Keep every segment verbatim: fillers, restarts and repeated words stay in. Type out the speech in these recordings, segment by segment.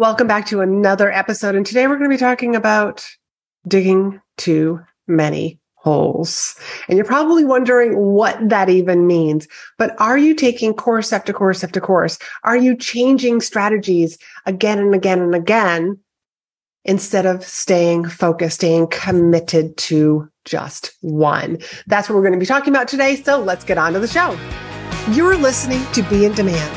Welcome back to another episode. And today we're going to be talking about digging too many holes. And you're probably wondering what that even means. But are you taking course after course after course? Are you changing strategies again and again and again instead of staying focused, staying committed to just one? That's what we're going to be talking about today. So let's get on to the show. You're listening to Be in Demand,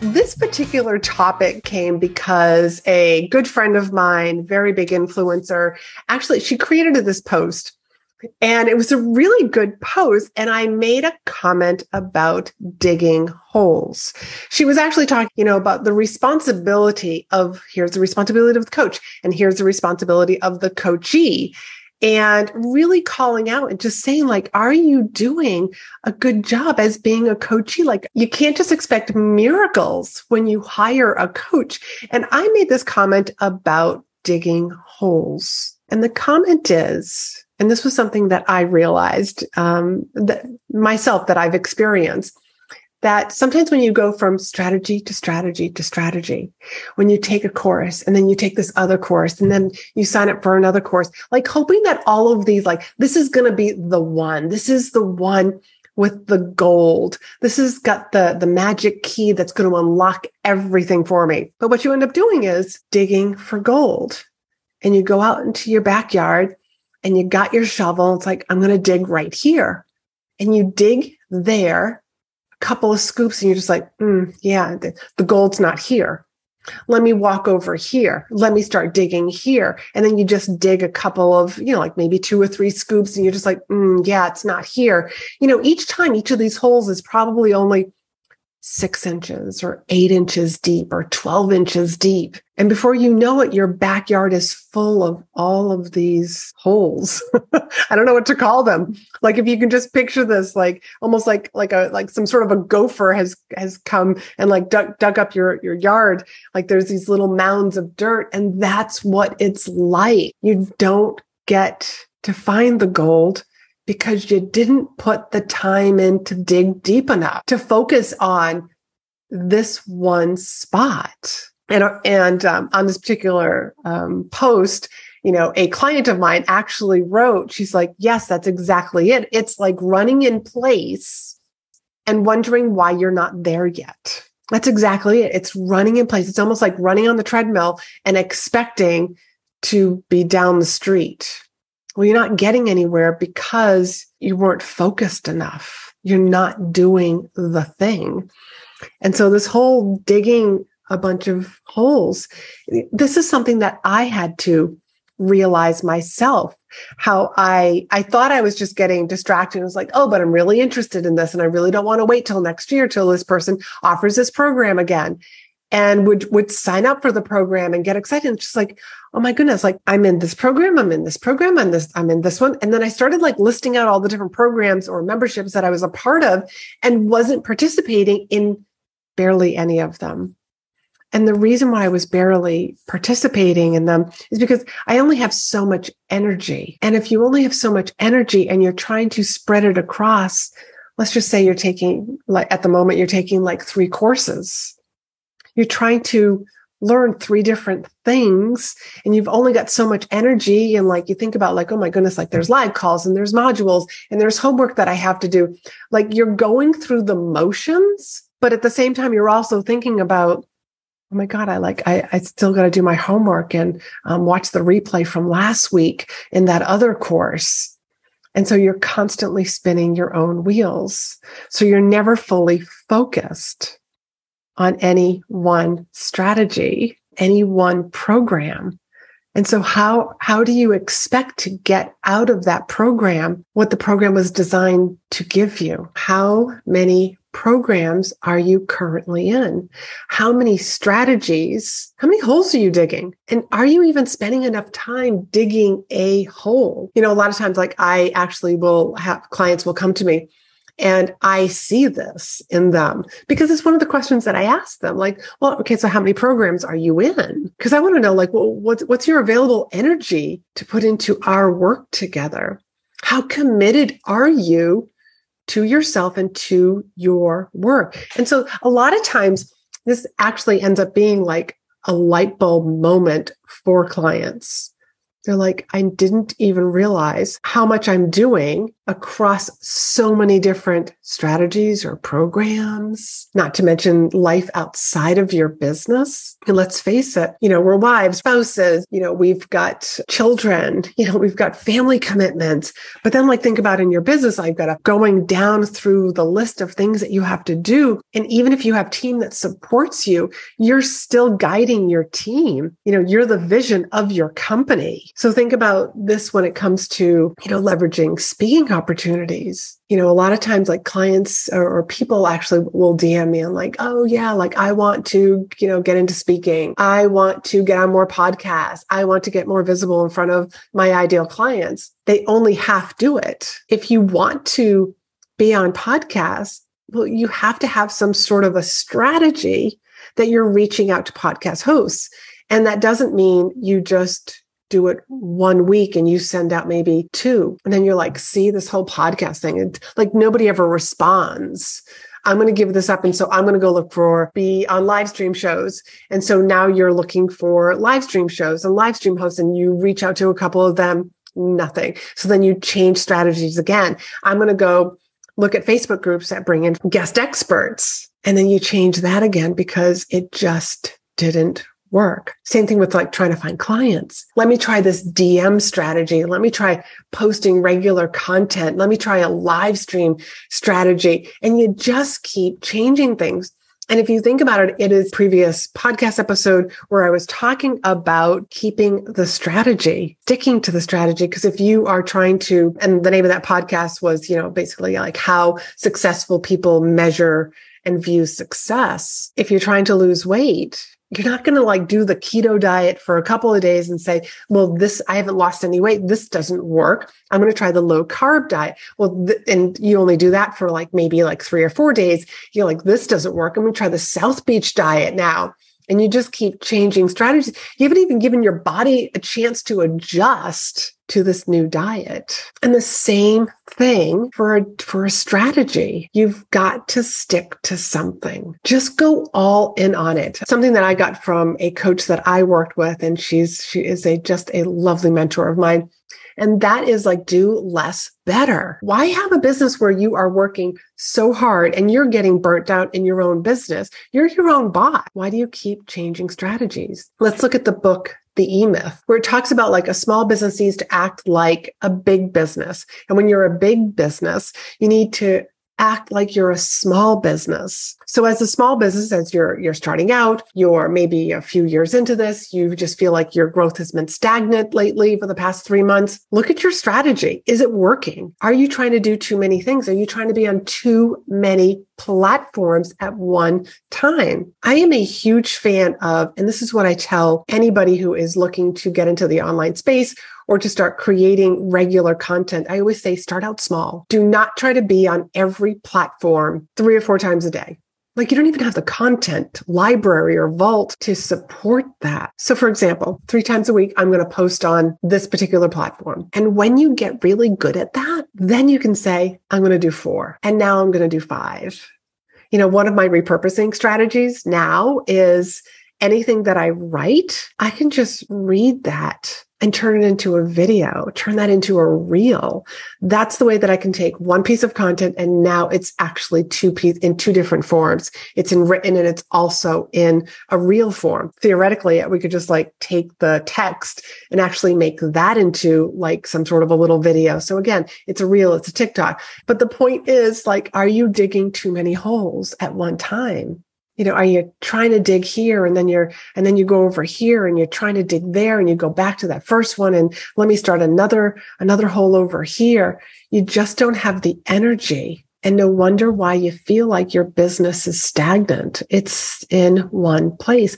This particular topic came because a good friend of mine, very big influencer, actually, she created this post. And it was a really good post, and I made a comment about digging holes. She was actually talking, you know, about the responsibility of, here's the responsibility of the coach, and here's the responsibility of the coachee, and really calling out and just saying, like, are you doing a good job as being a coachee? Like, you can't just expect miracles when you hire a coach. And I made this comment about digging holes. And the comment is, and this was something that I realized um, that myself that I've experienced, that sometimes when you go from strategy to strategy to strategy, when you take a course and then you take this other course and then you sign up for another course, like hoping that all of these, like, this is going to be the one, this is the one with the gold, this has got the, the magic key that's going to unlock everything for me. But what you end up doing is digging for gold. And you go out into your backyard and you got your shovel. It's like, I'm going to dig right here. And you dig there, a couple of scoops, and you're just like, mm, yeah, the, the gold's not here. Let me walk over here. Let me start digging here. And then you just dig a couple of, you know, like maybe two or three scoops, and you're just like, mm, yeah, it's not here. You know, each time, each of these holes is probably only six inches or eight inches deep or twelve inches deep. And before you know it, your backyard is full of all of these holes. I don't know what to call them. Like, if you can just picture this, like almost like, like a, like some sort of a gopher has, has come and like dug, dug up your, your yard. Like, there's these little mounds of dirt, and that's what it's like. You don't get to find the gold because you didn't put the time in to dig deep enough, to focus on this one spot. And, and um, on this particular um, post, you know, a client of mine actually wrote, she's like, yes, that's exactly it. It's like running in place and wondering why you're not there yet. That's exactly it. It's running in place. It's almost like running on the treadmill and expecting to be down the street. Well, you're not getting anywhere because you weren't focused enough. You're not doing the thing. And so this whole digging a bunch of holes, this is something that I had to realize myself, how I, I thought I was just getting distracted. I was like, oh, but I'm really interested in this, and I really don't want to wait till next year till this person offers this program again. And would would sign up for the program and get excited. It's just like, oh my goodness, like I'm in this program, I'm in this program, I'm this, I'm in this one. And then I started like listing out all the different programs or memberships that I was a part of and wasn't participating in barely any of them. And the reason why I was barely participating in them is because I only have so much energy. And if you only have so much energy and you're trying to spread it across, let's just say you're taking, like at the moment, you're taking like three courses. You're trying to learn three different things, and you've only got so much energy. And like, you think about like, oh my goodness, like there's live calls and there's modules and there's homework that I have to do. Like, you're going through the motions, but at the same time, you're also thinking about, oh my God, I like, I, I still got to do my homework and um, watch the replay from last week in that other course. And so you're constantly spinning your own wheels. So you're never fully focused on any one strategy, any one program. And so how, how do you expect to get out of that program what the program was designed to give you? How many programs are you currently in? How many strategies, how many holes are you digging? And are you even spending enough time digging a hole? You know, a lot of times, like I actually will have clients will come to me and I see this in them because it's one of the questions that I ask them, like, well, okay, so how many programs are you in? Because I want to know, like, well, what's, what's your available energy to put into our work together? How committed are you to yourself and to your work? And so a lot of times this actually ends up being like a light bulb moment for clients. They're like, I didn't even realize how much I'm doing across so many different strategies or programs, not to mention life outside of your business. And let's face it, you know, we're wives, spouses, you know, we've got children, you know, we've got family commitments. But then like, think about in your business, I've got a going down through the list of things that you have to do. And even if you have a team that supports you, you're still guiding your team. You know, you're the vision of your company. So think about this when it comes to, you know, leveraging speaking opportunities. You know, a lot of times like clients or, or people actually will D M me and like, oh yeah, like I want to, you know, get into speaking. I want to get on more podcasts. I want to get more visible in front of my ideal clients. They only half do it. If you want to be on podcasts, well, you have to have some sort of a strategy that you're reaching out to podcast hosts. And that doesn't mean you just do it one week and you send out maybe two. And then you're like, see this whole podcast thing. It, like nobody ever responds. I'm going to give this up. And so I'm going to go look for, be on live stream shows. And so now you're looking for live stream shows and live stream hosts and you reach out to a couple of them, nothing. So then you change strategies again. I'm going to go look at Facebook groups that bring in guest experts. And then you change that again because it just didn't work. Same thing with like trying to find clients. Let me try this D M strategy. Let me try posting regular content. Let me try a live stream strategy. And you just keep changing things. And if you think about it, it is previous podcast episode where I was talking about keeping the strategy, sticking to the strategy. Because if you are trying to, and the name of that podcast was, you know, basically like how successful people measure and view success. If you're trying to lose weight, you're not going to like do the keto diet for a couple of days and say, well, this, I haven't lost any weight. This doesn't work. I'm going to try the low carb diet. Well, th- and you only do that for like maybe like three or four days. You're like, this doesn't work. I'm going to try the South Beach diet now. And you just keep changing strategies. You haven't even given your body a chance to adjust to this new diet. And the same thing for a, for a strategy. You've got to stick to something. Just go all in on it. Something that I got from a coach that I worked with, and she's she is a just a lovely mentor of mine. And that is like, do less better. Why have a business where you are working so hard and you're getting burnt out in your own business? You're your own boss. Why do you keep changing strategies? Let's look at the book, The E-Myth, where it talks about like a small business needs to act like a big business. And when you're a big business, you need to act like you're a small business. So as a small business, as you're you're starting out, you're maybe a few years into this, you just feel like your growth has been stagnant lately for the past three months. Look at your strategy. Is it working? Are you trying to do too many things? Are you trying to be on too many platforms at one time? I am a huge fan of, and this is what I tell anybody who is looking to get into the online space or to start creating regular content. I always say, start out small. Do not try to be on every platform three or four times a day. Like you don't even have the content library or vault to support that. So for example, three times a week, I'm going to post on this particular platform. And when you get really good at that, then you can say, I'm going to do four. And now I'm going to do five. You know, one of my repurposing strategies now is anything that I write, I can just read that and turn it into a video, turn that into a reel. That's the way that I can take one piece of content and now it's actually two piece in two different forms. It's in written and it's also in a reel form. Theoretically, we could just like take the text and actually make that into like some sort of a little video. So again, it's a reel, it's a TikTok. But the point is like, are you digging too many holes at one time? You know, are you trying to dig here and then you're, and then you go over here and you're trying to dig there and you go back to that first one and let me start another, another hole over here. You just don't have the energy And no wonder why you feel like your business is stagnant. It's in one place.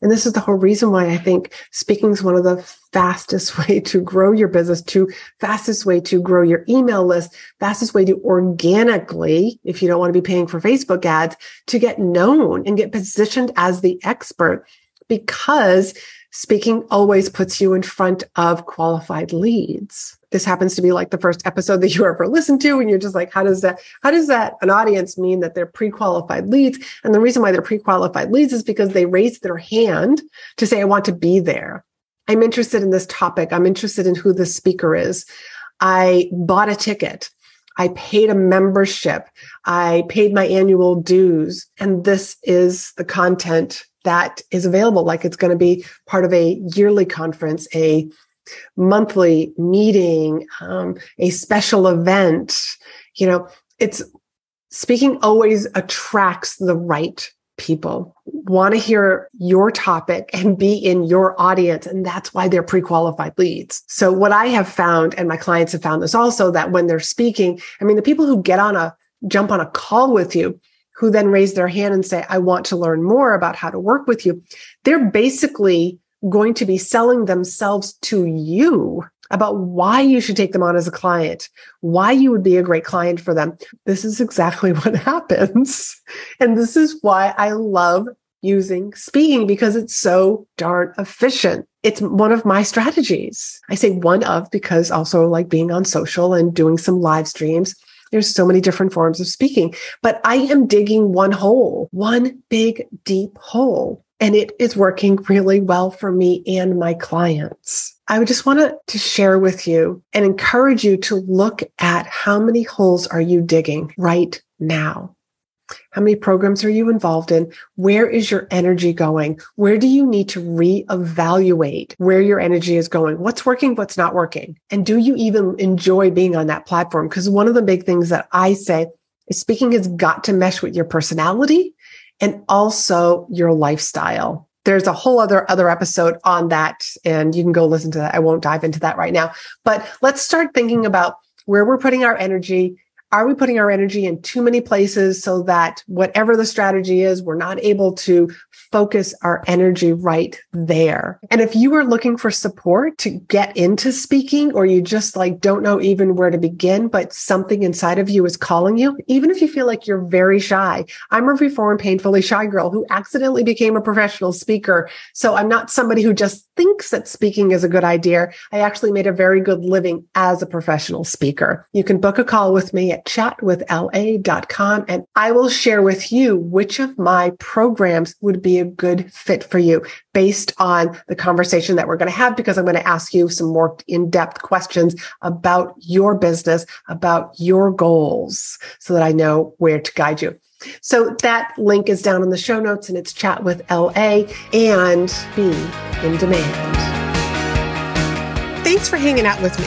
And this is the whole reason why I think speaking is one of the fastest way to grow your business, to fastest way to grow your email list, fastest way to organically, if you don't want to be paying for Facebook ads, to get known and get positioned as the expert, because speaking always puts you in front of qualified leads. This happens to be like the first episode that you ever listened to, and you're just like, how does that, how does that an audience mean that they're pre-qualified leads? And the reason why they're pre-qualified leads is because they raised their hand to say, I want to be there. I'm interested in this topic. I'm interested in who this speaker is. I bought a ticket. I paid a membership. I paid my annual dues. And this is the content that is available. Like, it's going to be part of a yearly conference, a monthly meeting, um, a special event. You know, it's speaking always attracts the right people. Want to hear your topic and be in your audience. And that's why they're pre-qualified leads. So what I have found, and my clients have found this also, that when they're speaking, I mean, the people who get on a jump on a call with you, who then raise their hand and say, I want to learn more about how to work with you, they're basically going to be selling themselves to you about why you should take them on as a client, why you would be a great client for them. This is exactly what happens. And this is why I love using speaking, because it's so darn efficient. It's one of my strategies. I say one of, because also like being on social and doing some live streams, there's so many different forms of speaking, but I am digging one hole, one big, deep hole, and it is working really well for me and my clients. I would just want to share with you and encourage you to look at how many holes are you digging right now? How many programs are you involved in? Where is your energy going? Where do you need to reevaluate where your energy is going? What's working? What's not working? And do you even enjoy being on that platform? Because one of the big things that I say is speaking has got to mesh with your personality and also your lifestyle. There's a whole other, other episode on that, and you can go listen to that. I won't dive into that right now, but let's start thinking about where we're putting our energy. Are we putting our energy in too many places so that whatever the strategy is, we're not able to focus our energy right there? And if you are looking for support to get into speaking, or you just like don't know even where to begin, but something inside of you is calling you, even if you feel like you're very shy. I'm a reformed, painfully shy girl who accidentally became a professional speaker. So I'm not somebody who just thinks that speaking is a good idea. I actually made a very good living as a professional speaker. You can book a call with me at chat with l a dot com. And I will share with you which of my programs would be a good fit for you based on the conversation that we're going to have, because I'm going to ask you some more in-depth questions about your business, about your goals, so that I know where to guide you. So that link is down in the show notes, and it's chat with l a and Be in Demand. Thanks for hanging out with me.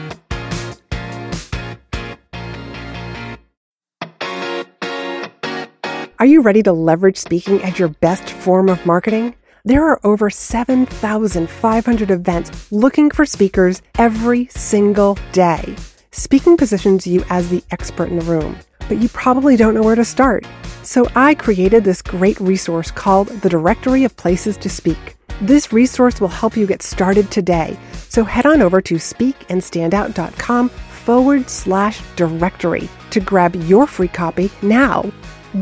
Are you ready to leverage speaking as your best form of marketing? There are over seven thousand five hundred events looking for speakers every single day. Speaking positions you as the expert in the room, but you probably don't know where to start. So I created this great resource called the Directory of Places to Speak. This resource will help you get started today. So head on over to speak and stand out dot com forward slash directory to grab your free copy now.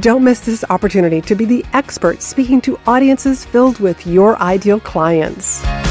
Don't miss this opportunity to be the expert speaking to audiences filled with your ideal clients.